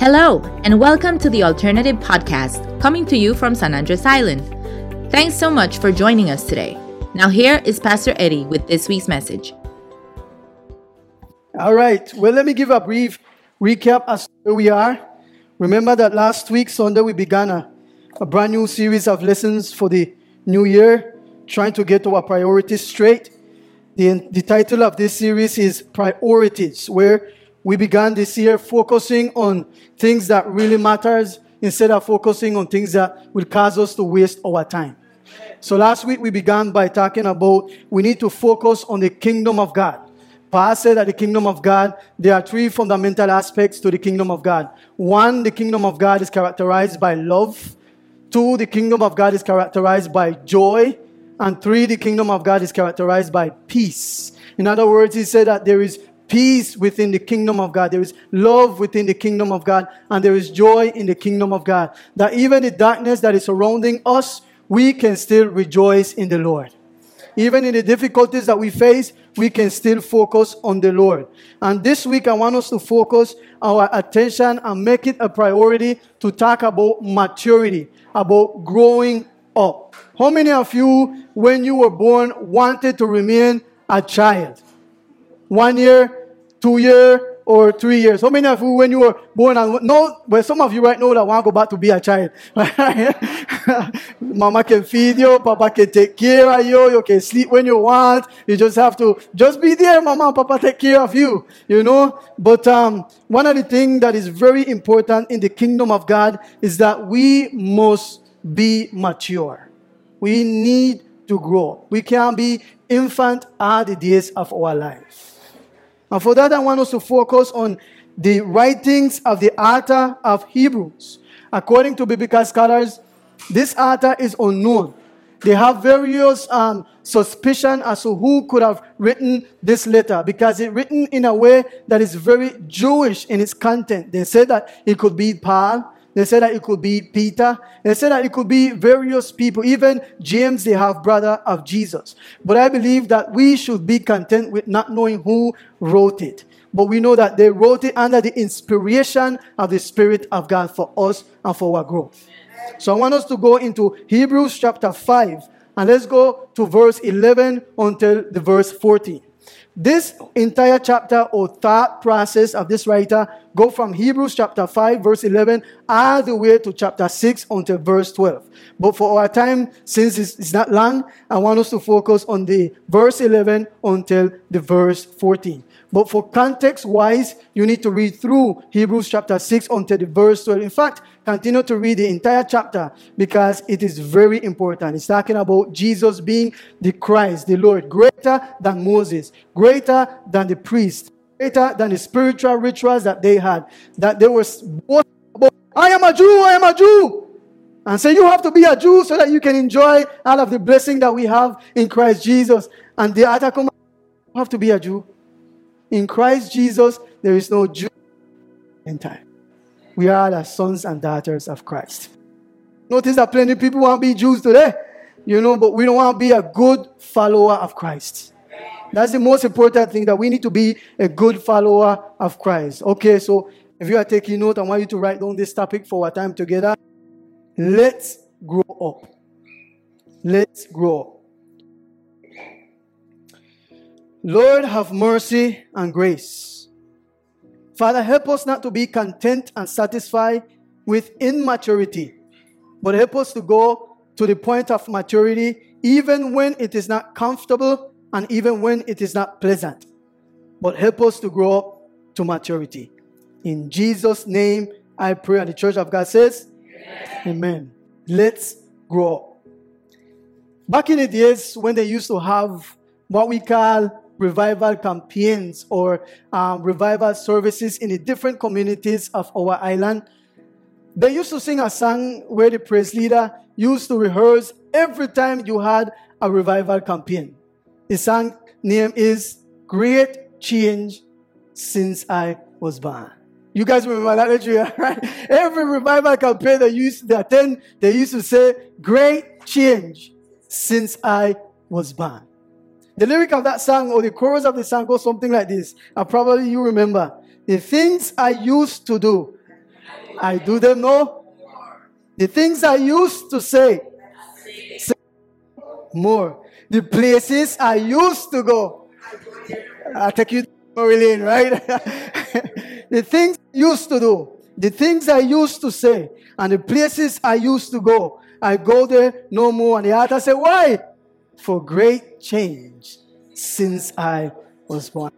Hello, and welcome to the Alternative Podcast, coming to you from San Andres Island. Thanks so much for joining us today. Now here is Pastor Eddie with this week's message. All right, well, let me give a brief recap as to where we are. Remember that last week, Sunday, we began a brand new series of lessons for the new year, trying to get our priorities straight. The title of this series is Priorities, where we began this year focusing on things that really matters instead of focusing on things that will cause us to waste our time. So last week we began by talking about we need to focus on the kingdom of God. Paul said that the kingdom of God, there are three fundamental aspects to the kingdom of God. One, the kingdom of God is characterized by love. Two, the kingdom of God is characterized by joy. And three, the kingdom of God is characterized by peace. In other words, he said that there is peace within the kingdom of God. There is love within the kingdom of God. And there is joy in the kingdom of God. That even the darkness that is surrounding us, we can still rejoice in the Lord. Even in the difficulties that we face, we can still focus on the Lord. And this week, I want us to focus our attention and make it a priority to talk about maturity, about growing up. How many of you, when you were born, wanted to remain a child? 1 year, 2 years, or 3 years. How many of you, when you were born, and some of you right now that want to go back to be a child. Mama can feed you, Papa can take care of you, you can sleep when you want. You just have to be there, Mama and Papa take care of you, you know. But one of the things that is very important in the kingdom of God is that we must be mature. We need to grow. We can't be infant all the days of our life. And for that, I want us to focus on the writings of the author of Hebrews. According to biblical scholars, this author is unknown. They have various suspicion as to who could have written this letter, because it's written in a way that is very Jewish in its content. They said that it could be Paul. They said that it could be Peter. They said that it could be various people. Even James, they have brother of Jesus. But I believe that we should be content with not knowing who wrote it. But we know that they wrote it under the inspiration of the Spirit of God for us and for our growth. So I want us to go into Hebrews chapter 5. And let's go to verse 11 until the verse 14. This entire chapter or thought process of this writer go from Hebrews chapter 5 verse 11 all the way to chapter 6 until verse 12. But for our time, since it's not long, I want us to focus on the verse 11 until the verse 14. But for context wise, you need to read through Hebrews chapter 6 until the verse 12. In fact, continue to read the entire chapter because it is very important. It's talking about Jesus being the Christ, the Lord, greater than Moses, greater than the priest, greater than the spiritual rituals that they had. That they were both about, I am a Jew. And so you have to be a Jew so that you can enjoy all of the blessing that we have in Christ Jesus. And the other command, you have to be a Jew. In Christ Jesus, there is no Jew in time. We are the sons and daughters of Christ. Notice that plenty of people want to be Jews today, you know, but we don't want to be a good follower of Christ. That's the most important thing, that we need to be a good follower of Christ. Okay, so if you are taking note, I want you to write down this topic for our time together. Let's grow up. Let's grow up. Lord, have mercy and grace. Father, help us not to be content and satisfied with immaturity, but help us to go to the point of maturity even when it is not comfortable and even when it is not pleasant. But help us to grow up to maturity. In Jesus' name, I pray. And the church of God says, Amen. Let's grow up. Back in the days when they used to have what we call revival campaigns or revival services in the different communities of our island, they used to sing a song where the praise leader used to rehearse every time you had a revival campaign. The song name is Great Change Since I Was Born. You guys remember that, don't you? Right? Every revival campaign that you used to attend, they used to say, Great Change Since I Was Born. The lyric of that song or the chorus of the song goes something like this. You remember. The things I used to do, I do them no more. The things I used to say, say more. The places I used to go. I'll take you to memory lane, right? The things I used to do, the things I used to say, and the places I used to go, I go there no more. And the altar said, why? For great change since I was born.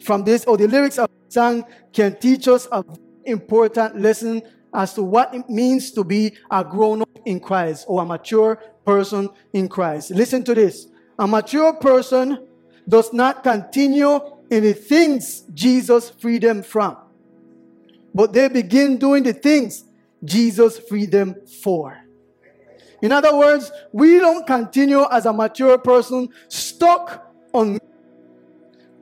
From this, or the lyrics of the song can teach us an important lesson as to what it means to be a grown-up in Christ or a mature person in Christ. Listen to this. A mature person does not continue in the things Jesus freed them from, but they begin doing the things Jesus freed them for. In other words, we don't continue as a mature person stuck on.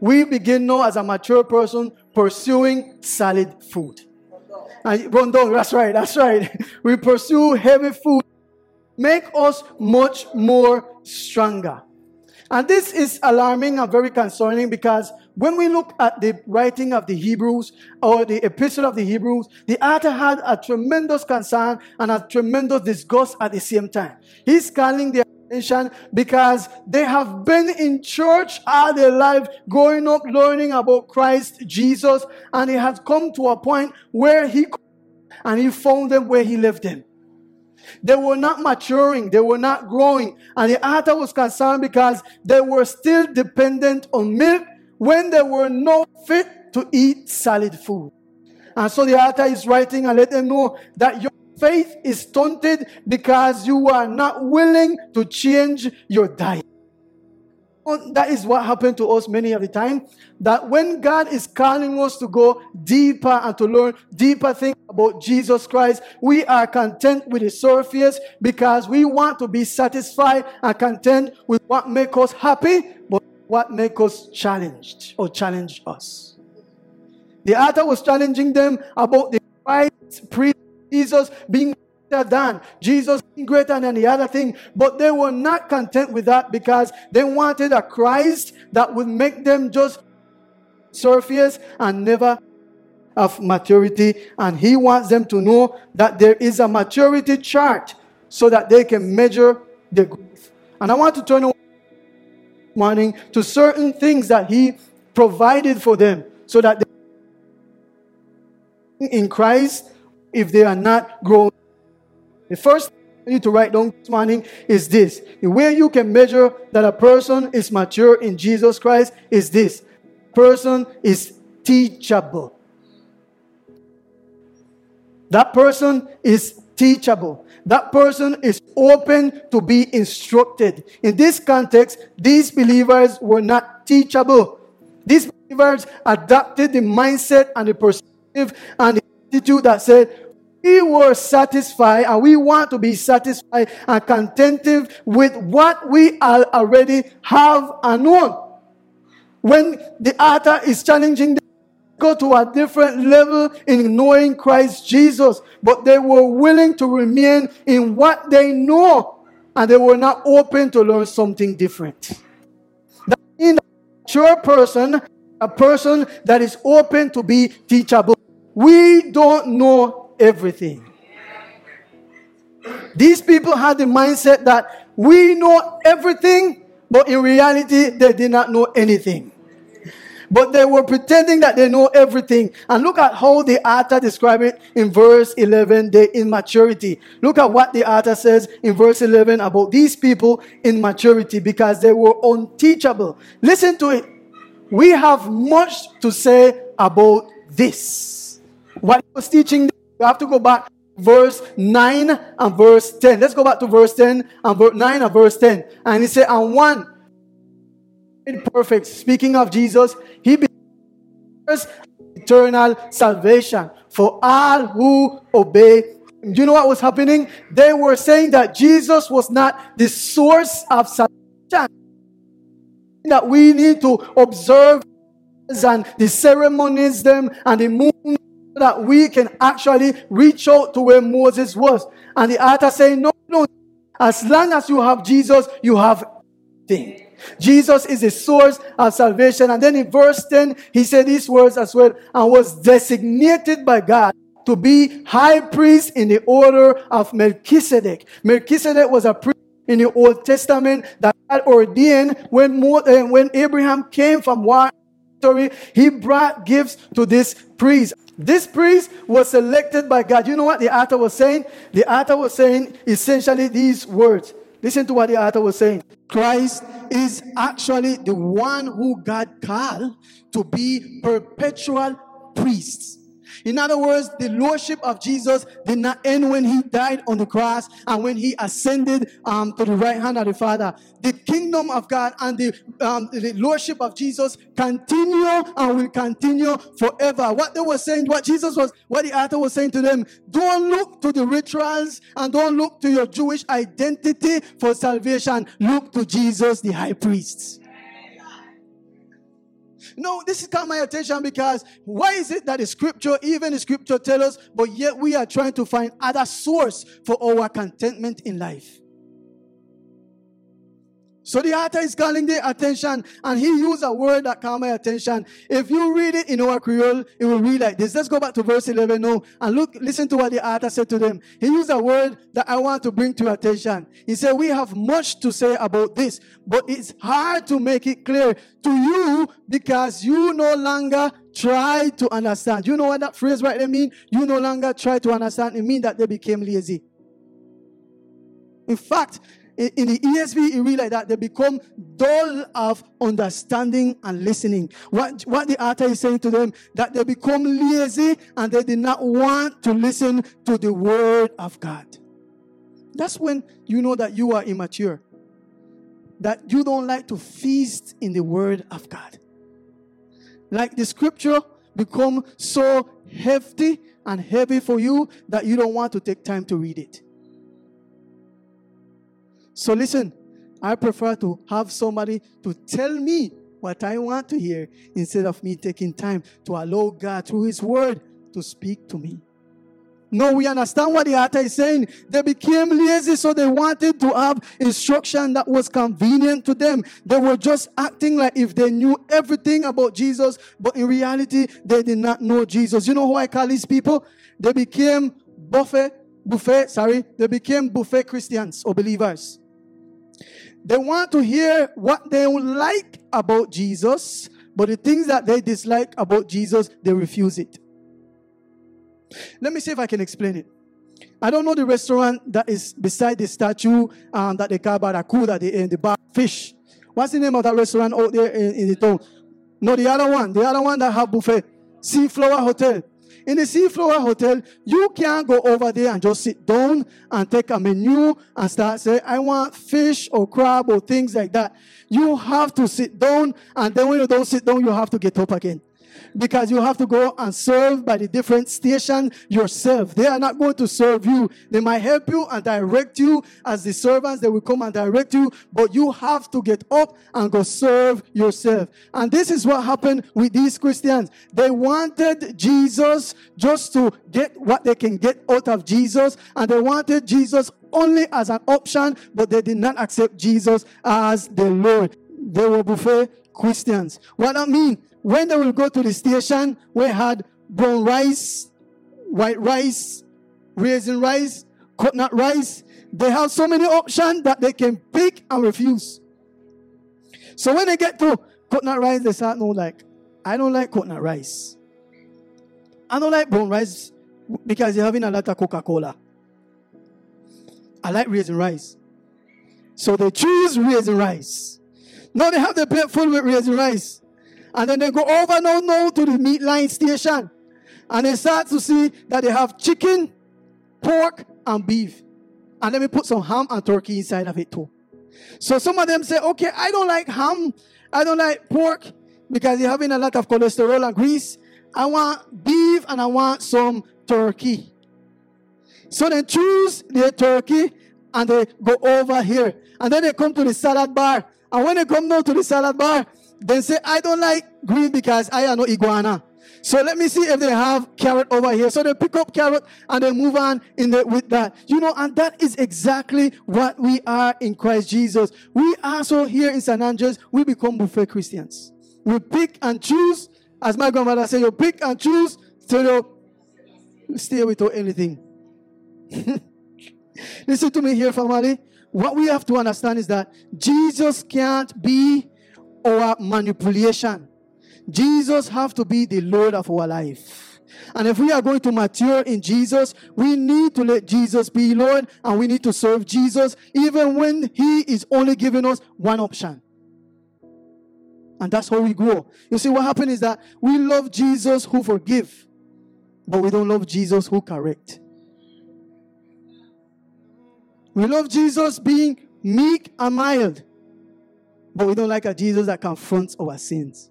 We begin now as a mature person pursuing solid food. Rondon, that's right, that's right. We pursue heavy food. Make us much more stronger. And this is alarming and very concerning because when we look at the writing of the Hebrews or the epistle of the Hebrews, the author had a tremendous concern and a tremendous disgust at the same time. He's calling their attention because they have been in church all their life, growing up, learning about Christ Jesus, and it has come to a point where he found them where he left them. They were not maturing. They were not growing. And the author was concerned because they were still dependent on milk when they were not fit to eat solid food. And so the author is writing and let them know that your faith is stunted because you are not willing to change your diet. That is what happened to us many of the time, that when God is calling us to go deeper and to learn deeper things about Jesus Christ, we are content with the surface because we want to be satisfied and content with what makes us happy, but what makes us challenged or challenge us. The author was challenging them about the Christ pre-Jesus being than Jesus greater than the other thing, but they were not content with that because they wanted a Christ that would make them just surface and never of maturity. And he wants them to know that there is a maturity chart so that they can measure the growth. And I want to turn morning to certain things that he provided for them so that they in Christ if they are not growing. The first thing you need to write down this morning is this. The way you can measure that a person is mature in Jesus Christ is this. A person is teachable. That person is teachable. That person is open to be instructed. In this context, these believers were not teachable. These believers adopted the mindset and the perspective and the attitude that said, we were satisfied and we want to be satisfied and contented with what we already have and know. When the author is challenging them to go to a different level in knowing Christ Jesus, but they were willing to remain in what they know and they were not open to learn something different. That means a mature person, a person that is open to be teachable. We don't know everything. These people had the mindset that we know everything, but in reality, they did not know anything. But they were pretending that they know everything. And look at how the author describes it in verse 11, their immaturity. Look at what the author says in verse 11 about these people in maturity because they were unteachable. Listen to it. We have much to say about this. What he was teaching them. We have to go back to verse 9 and verse 10. Let's go back to verse 10 and verse 9 and verse 10. And he said, and one made perfect. Speaking of Jesus, he becomes eternal salvation for all who obey him. Do you know what was happening? They were saying that Jesus was not the source of salvation. That we need to observe and the ceremonies them and the moon. That we can actually reach out to where Moses was. And the author saying, no, as long as you have Jesus, you have everything. Jesus is the source of salvation. And then in verse 10, he said these words as well, and was designated by God to be high priest in the order of Melchizedek. Melchizedek was a priest in the Old Testament that God ordained when Abraham came from one territory, he brought gifts to this priest. This priest was selected by God. You know what the author was saying? The author was saying essentially these words. Listen to what the author was saying. Christ is actually the one who God called to be perpetual priests. In other words, the lordship of Jesus did not end when he died on the cross and when he ascended to the right hand of the Father. The kingdom of God and the lordship of Jesus continue and will continue forever. What they were saying, what the author was saying to them, don't look to the rituals and don't look to your Jewish identity for salvation. Look to Jesus, the high priest. No, this caught my attention because why is it that the scripture tells us, but yet we are trying to find other source for our contentment in life? So the author is calling the attention, and he used a word that caught my attention. If you read it in our Creole, it will read like this. Let's go back to verse 11 now and listen to what the author said to them. He used a word that I want to bring to your attention. He said, we have much to say about this, but it's hard to make it clear to you because you no longer try to understand. You know what that phrase right there means? You no longer try to understand. It means that they became lazy. In fact, in the ESV, it reads like that. They become dull of understanding and listening. What the author is saying to them, that they become lazy and they did not want to listen to the word of God. That's when you know that you are immature. That you don't like to feast in the word of God. Like the scripture become so hefty and heavy for you that you don't want to take time to read it. So listen, I prefer to have somebody to tell me what I want to hear instead of me taking time to allow God through His Word to speak to me. No, we understand what the author is saying. They became lazy, so they wanted to have instruction that was convenient to them. They were just acting like if they knew everything about Jesus, but in reality, they did not know Jesus. You know who I call these people? They became buffet Christians or believers. They want to hear what they like about Jesus, but the things that they dislike about Jesus, they refuse it. Let me see if I can explain it. I don't know the restaurant that is beside the statue that they call Barracuda, the bar fish. What's the name of that restaurant out there in the town? No, the other one that have buffet. Seaflower Hotel. In the Seaflower Hotel, you can't go over there and just sit down and take a menu and start saying, I want fish or crab or things like that. You have to sit down, and then when you don't sit down, you have to get up again. Because you have to go and serve by the different station yourself. They are not going to serve you. They might help you and direct you. As the servants, they will come and direct you. But you have to get up and go serve yourself. And this is what happened with these Christians. They wanted Jesus just to get what they can get out of Jesus. And they wanted Jesus only as an option. But they did not accept Jesus as the Lord. They were buffet Christians. What I mean, when they will go to the station, we had brown rice, white rice, raisin rice, coconut rice. They have so many options that they can pick and refuse. So when they get to coconut rice, they start I don't like coconut rice. I don't like brown rice because they're having a lot of Coca-Cola. I like raisin rice. So they choose raisin rice. Now they have their plate full with raisin rice. And then they go over now to the meat line station. And they start to see that they have chicken, pork, and beef. And then we put some ham and turkey inside of it too. So some of them say, okay, I don't like ham. I don't like pork because they're having a lot of cholesterol and grease. I want beef and I want some turkey. So they choose their turkey and they go over here. And then they come to the salad bar. And when they come now to the salad bar, then say, I don't like green because I am no iguana. So let me see if they have carrot over here. So they pick up carrot and they move on with that. You know, and that is exactly what we are in Christ Jesus. We are so here in San Andres, we become buffet Christians. We pick and choose. As my grandmother said, you pick and choose till you Stay away to anything. Listen to me here, family. What we have to understand is that Jesus can't be our manipulation. Jesus have to be the Lord of our life. And if we are going to mature in Jesus, we need to let Jesus be Lord, and we need to serve Jesus even when he is only giving us one option. And that's how we grow. You see, what happened is that we love Jesus who forgive, but we don't love Jesus who correct. We love Jesus being meek and mild, but we don't like a Jesus that confronts our sins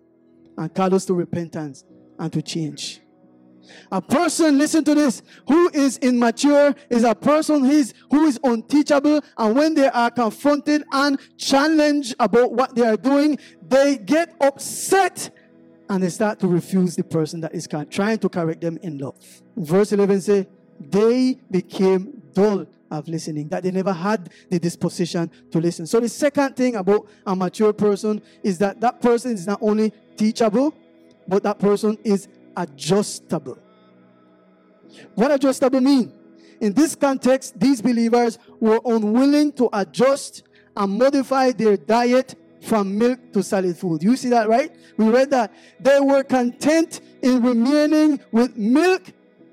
and calls us to repentance and to change. A person, listen to this, who is immature is a person who is unteachable, and when they are confronted and challenged about what they are doing, they get upset and they start to refuse the person that is trying to correct them in love. Verse 11 says, they became dull of listening, that they never had the disposition to listen. So the second thing about a mature person is that that person is not only teachable, but that person is adjustable. What adjustable mean? In this context, these believers were unwilling to adjust and modify their diet from milk to solid food. You see that, right? We read that. They were content in remaining with milk,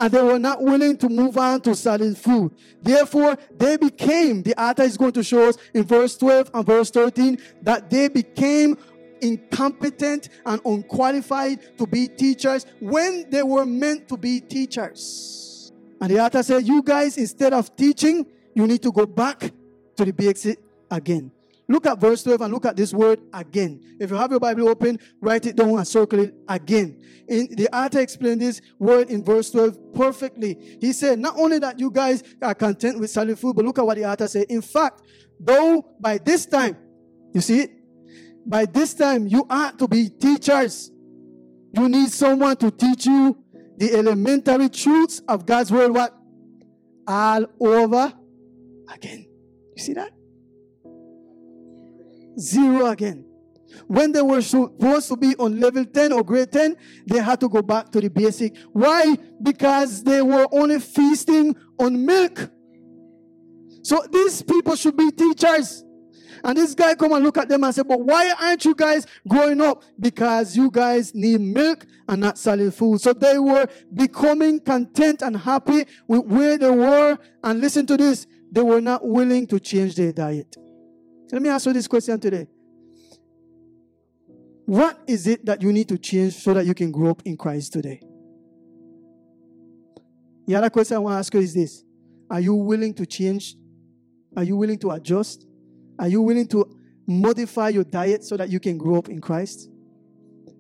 and they were not willing to move on to solid food. Therefore, they became, the author is going to show us in verse 12 and verse 13, that they became incompetent and unqualified to be teachers when they were meant to be teachers. And the author said, you guys, instead of teaching, you need to go back to the basics again. Look at verse 12 and look at this word again. If you have your Bible open, write it down and circle it again. The author explained this word in verse 12 perfectly. He said, not only that you guys are content with solid food, but look at what the author said. In fact, though by this time, you see it? By this time, you ought to be teachers. You need someone to teach you the elementary truths of God's word, what? All over again. You see that? Zero again. When they were supposed to be on level 10 or grade 10, they had to go back to the basic. Why? Because they were only feasting on milk. So these people should be teachers. And this guy come and look at them and say, but why aren't you guys growing up? Because you guys need milk and not solid food. So they were becoming content and happy with where they were. And listen to this, they were not willing to change their diet. Let me ask you this question today. What is it that you need to change so that you can grow up in Christ today? The other question I want to ask you is this. Are you willing to change? Are you willing to adjust? Are you willing to modify your diet so that you can grow up in Christ?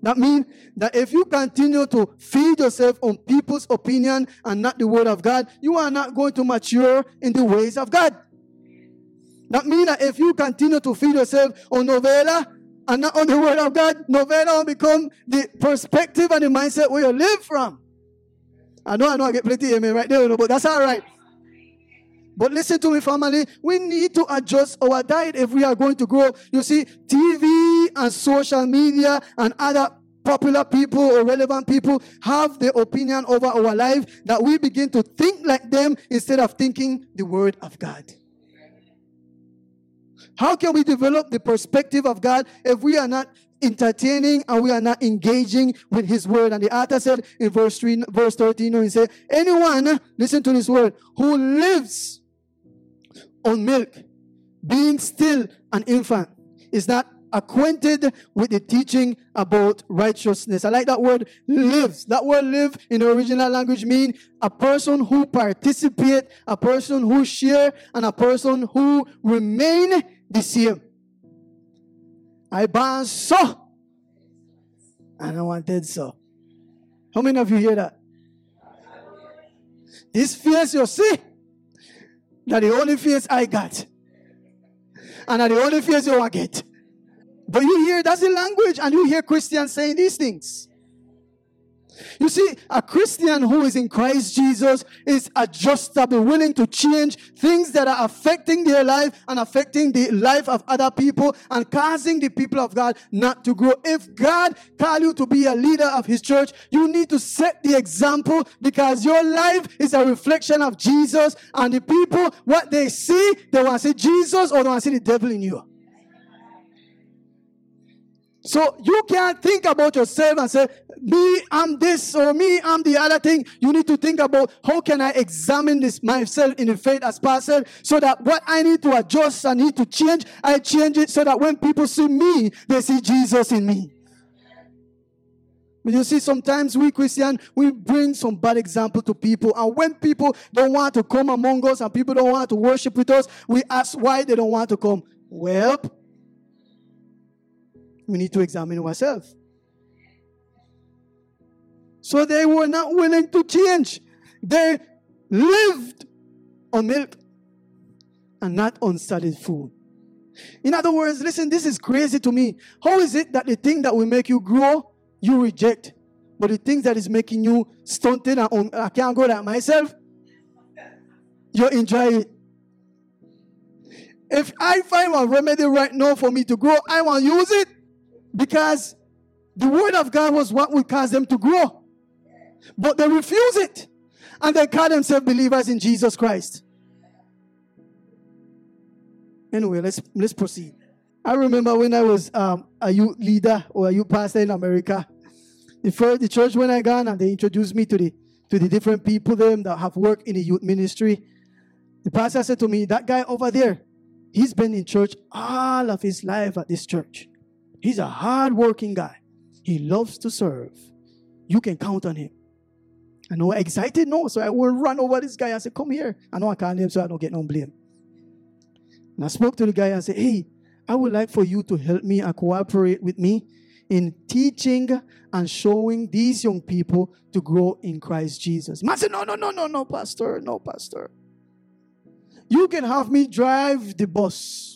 That means that if you continue to feed yourself on people's opinion and not the word of God, you are not going to mature in the ways of God. That means that if you continue to feed yourself on novella and not on the word of God, novella will become the perspective and the mindset where you live from. I know I get plenty amen right there, but that's all right. But listen to me, family. We need to adjust our diet if we are going to grow. You see, TV and social media and other popular people or relevant people have their opinion over our life that we begin to think like them instead of thinking the word of God. How can we develop the perspective of God if we are not entertaining and we are not engaging with his word? And the author said in verse 13, he said, anyone, listen to this word, who lives on milk, being still an infant, is not acquainted with the teaching about righteousness. I like that word, lives. That word live in the original language means a person who participates, a person who shares, and a person who remains the same. I born so, and I wanted so. How many of you hear that? This face you see, that the only face I got, and that the only face you will get. But you hear, that's the language, and you hear Christians saying these things. You see, a Christian who is in Christ Jesus is adjustable, willing to change things that are affecting their life and affecting the life of other people and causing the people of God not to grow. If God calls you to be a leader of His church, you need to set the example, because your life is a reflection of Jesus, and the people, what they see, they want to see Jesus or they want to see the devil in you. So you can't think about yourself and say, me, I'm this, or me, I'm the other thing. You need to think about, how can I examine this myself in the faith as pastor, so that what I need to adjust, I need to change, I change it, so that when people see me, they see Jesus in me. But you see, sometimes we Christians, we bring some bad example to people. And when people don't want to come among us and people don't want to worship with us, we ask why they don't want to come. Well, we need to examine ourselves. So they were not willing to change. They lived on milk and not on solid food. In other words, listen, this is crazy to me. How is it that the thing that will make you grow, you reject? But the thing that is making you stunted and I can't go there myself, you enjoy it. If I find a remedy right now for me to grow, I want to use it, because the word of God was what will cause them to grow. But they refuse it. And they call themselves believers in Jesus Christ. Anyway, let's proceed. I remember when I was a youth leader or a youth pastor in America, the church when I got, and they introduced me to the different people there that have worked in the youth ministry. The pastor said to me, that guy over there, he's been in church all of his life at this church. He's a hard-working guy. He loves to serve. You can count on him. I know, excited? No. So I will run over this guy. I said, come here. I know I can't name, so I don't get no blame. And I spoke to the guy. I said, hey, I would like for you to help me and cooperate with me in teaching and showing these young people to grow in Christ Jesus. Man said, no, pastor. No, pastor. You can have me drive the bus.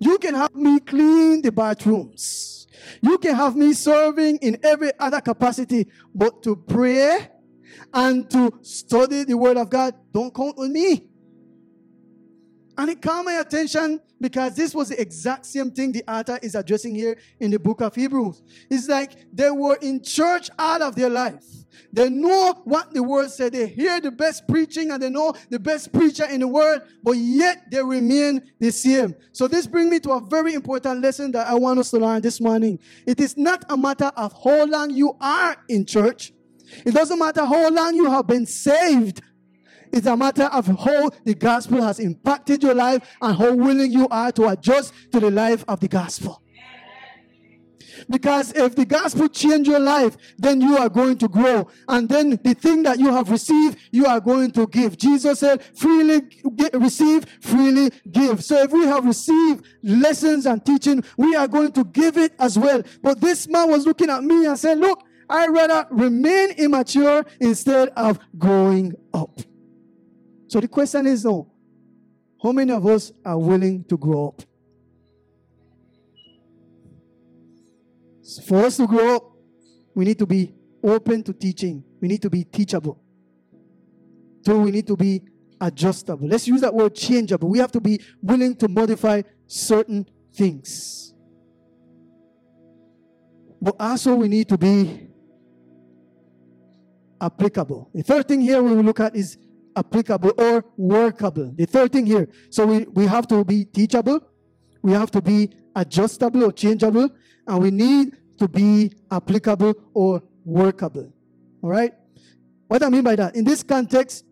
You can have me clean the bathrooms. You can have me serving in every other capacity, but to pray and to study the word of God, don't count on me. And it caught my attention, because this was the exact same thing the author is addressing here in the book of Hebrews. It's like they were in church all of their life. They know what the word said. They hear the best preaching and they know the best preacher in the world, but yet they remain the same. So this brings me to a very important lesson that I want us to learn this morning. It is not a matter of how long you are in church. It doesn't matter how long you have been saved. It's a matter of how the gospel has impacted your life and how willing you are to adjust to the life of the gospel. Because if the gospel changes your life, then you are going to grow. And then the thing that you have received, you are going to give. Jesus said, freely receive, freely give. So if we have received lessons and teaching, we are going to give it as well. But this man was looking at me and said, look, I'd rather remain immature instead of growing up. So the question is, no, how many of us are willing to grow up? So for us to grow up, we need to be open to teaching. We need to be teachable. So we need to be adjustable. Let's use that word, changeable. We have to be willing to modify certain things. But also we need to be applicable. The third thing here we will look at is applicable or workable. The third thing here. So we have to be teachable. We have to be adjustable or changeable. And we need to be applicable or workable. All right? What I mean by that? In this context,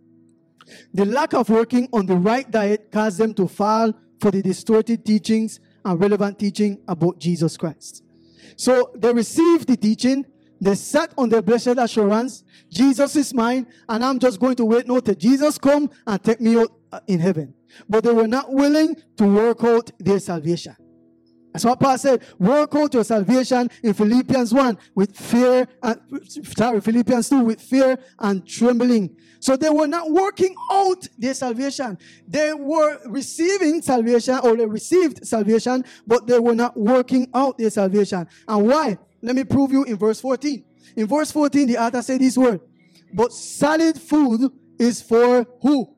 the lack of working on the right diet caused them to fall for the distorted teachings and relevant teaching about Jesus Christ. So they received the teaching. They sat on their blessed assurance, Jesus is mine, and I'm just going to wait now till Jesus come and take me out in heaven. But they were not willing to work out their salvation. That's what Paul said, work out your salvation in Philippians 2 with fear and trembling. So they were not working out their salvation. They were receiving salvation, or they received salvation, but they were not working out their salvation. And why? Let me prove you in verse 14. In verse 14, the author said this word. But solid food is for who?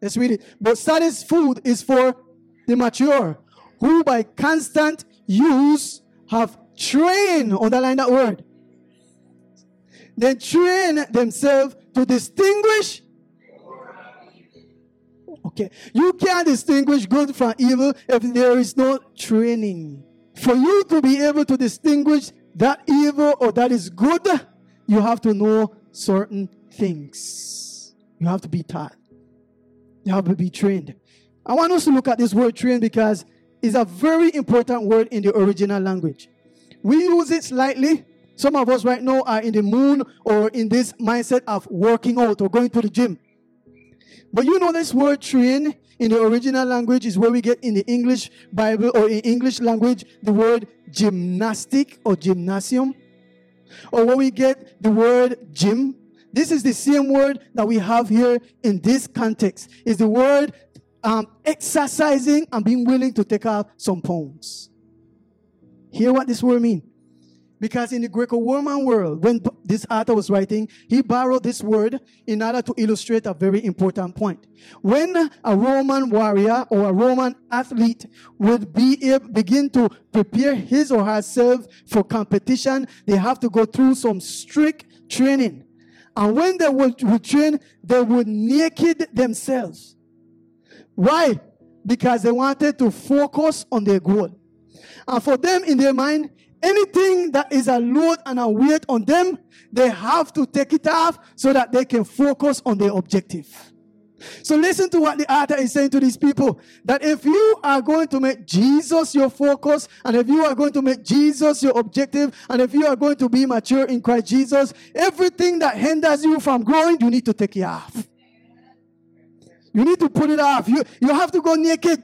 Let's read it. But solid food is for the mature, who by constant use have trained, underline that word. They train themselves to distinguish. Okay. You can't distinguish good from evil if there is no training. For you to be able to distinguish that evil or that is good, you have to know certain things. You have to be taught. You have to be trained. I want us to look at this word train because it's a very important word in the original language. We use it slightly. Some of us right now are in the moon or in this mindset of working out or going to the gym. But you know this word train in the original language is where we get in the English Bible or in English language the word gymnastic or gymnasium. Or where we get the word gym. This is the same word that we have here in this context. It's the word exercising and being willing to take out some pounds. Hear what this word means. Because in the Greco-Roman world, when this author was writing, he borrowed this word in order to illustrate a very important point. When a Roman warrior or a Roman athlete would begin to prepare his or herself for competition, they have to go through some strict training. And when they would train, they would naked themselves. Why? Because they wanted to focus on their goal. And for them, in their mind, anything that is a load and a weight on them, they have to take it off so that they can focus on their objective. So listen to what the author is saying to these people, that if you are going to make Jesus your focus, and if you are going to make Jesus your objective, and if you are going to be mature in Christ Jesus, everything that hinders you from growing, you need to take it off. You need to put it off. You have to go naked.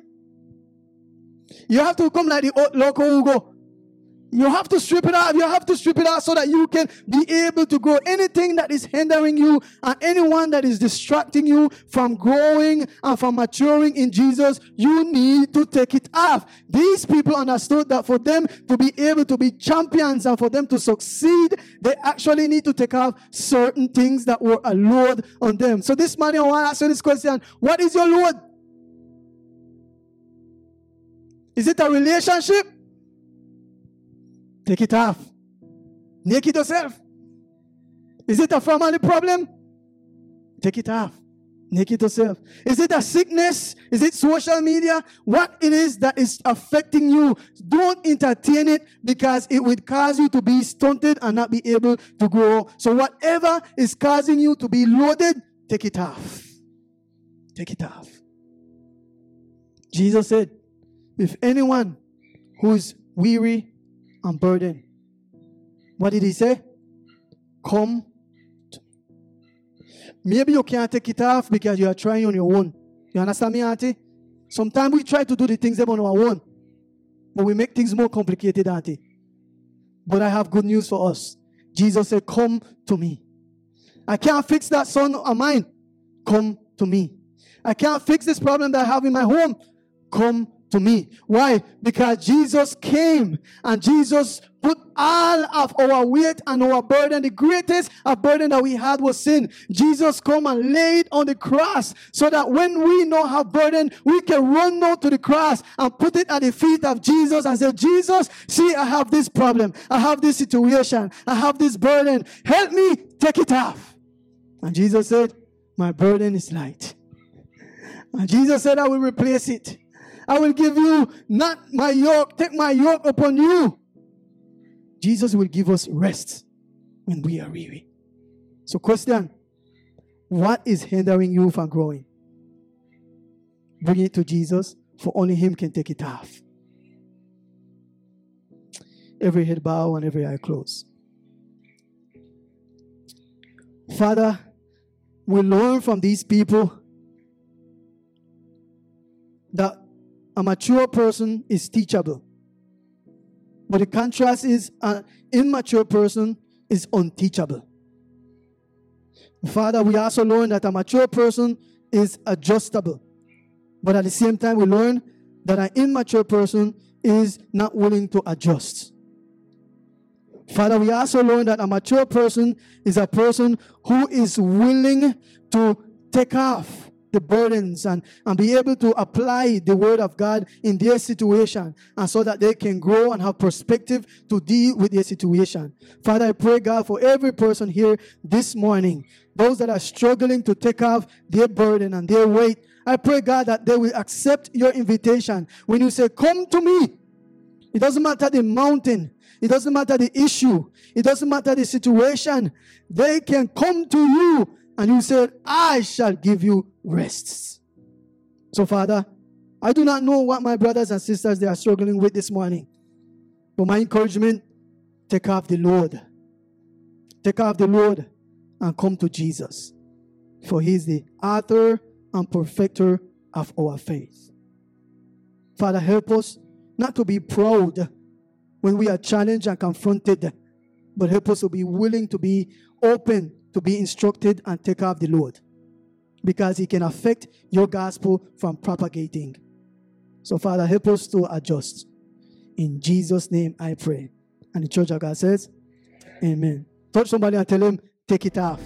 You have to come like the old local who go. You have to strip it out. You have to strip it out so that you can be able to grow. Anything that is hindering you and anyone that is distracting you from growing and from maturing in Jesus, you need to take it off. These people understood that for them to be able to be champions and for them to succeed, they actually need to take off certain things that were a load on them. So this morning I want to ask you this question. What is your load? Is it a relationship? Take it off. Naked yourself. Is it a family problem? Take it off. Naked yourself. Is it a sickness? Is it social media? What it is that is affecting you? Don't entertain it because it would cause you to be stunted and not be able to grow. So whatever is causing you to be loaded, take it off. Take it off. Jesus said, if anyone who is weary and burden. What did he say? Come. Maybe you can't take it off because you are trying on your own. You understand me, Auntie? Sometimes we try to do the things on our own, but we make things more complicated, Auntie. But I have good news for us. Jesus said, come to me. I can't fix that son of mine. Come to me. I can't fix this problem that I have in my home. Come to me. Why? Because Jesus came and Jesus put all of our weight and our burden. The greatest burden that we had was sin. Jesus came and laid on the cross so that when we now have burden, we can run now to the cross and put it at the feet of Jesus and say, Jesus, see, I have this problem. I have this situation. I have this burden. Help me take it off. And Jesus said, my burden is light. And Jesus said, I will replace it. I will give you not my yoke. Take my yoke upon you. Jesus will give us rest when we are weary. So question, what is hindering you from growing? Bring it to Jesus, for only him can take it off. Every head bow and every eye close. Father, we learn from these people that a mature person is teachable. But the contrast is an immature person is unteachable. Father, we also learn that a mature person is adjustable. But at the same time, we learn that an immature person is not willing to adjust. Father, we also learn that a mature person is a person who is willing to take off the burdens and be able to apply the word of God in their situation, and so that they can grow and have perspective to deal with their situation. Father, I pray, God, for every person here this morning, those that are struggling to take off their burden and their weight, I pray, God, that they will accept your invitation. When you say, come to me, it doesn't matter the mountain, it doesn't matter the issue, it doesn't matter the situation, they can come to you. And you said, I shall give you rest. So, Father, I do not know what my brothers and sisters they are struggling with this morning. But my encouragement, take off the load. Take off the load and come to Jesus. For he is the author and perfecter of our faith. Father, help us not to be proud when we are challenged and confronted, but help us to be willing to be open, to be instructed, and take off the load, because it can affect your gospel from propagating. So, Father, help us to adjust. In Jesus' name I pray. And the church of God says, Amen. Touch somebody and tell him, take it off.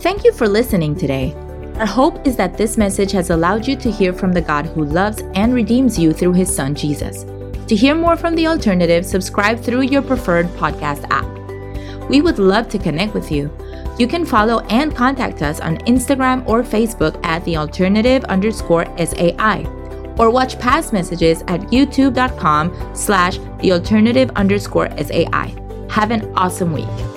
Thank you for listening today. Our hope is that this message has allowed you to hear from the God who loves and redeems you through his son, Jesus. To hear more from The Alternative, subscribe through your preferred podcast app. We would love to connect with you. You can follow and contact us on Instagram or Facebook at thealternative_SAI, or watch past messages at youtube.com/thealternative_SAI. Have an awesome week.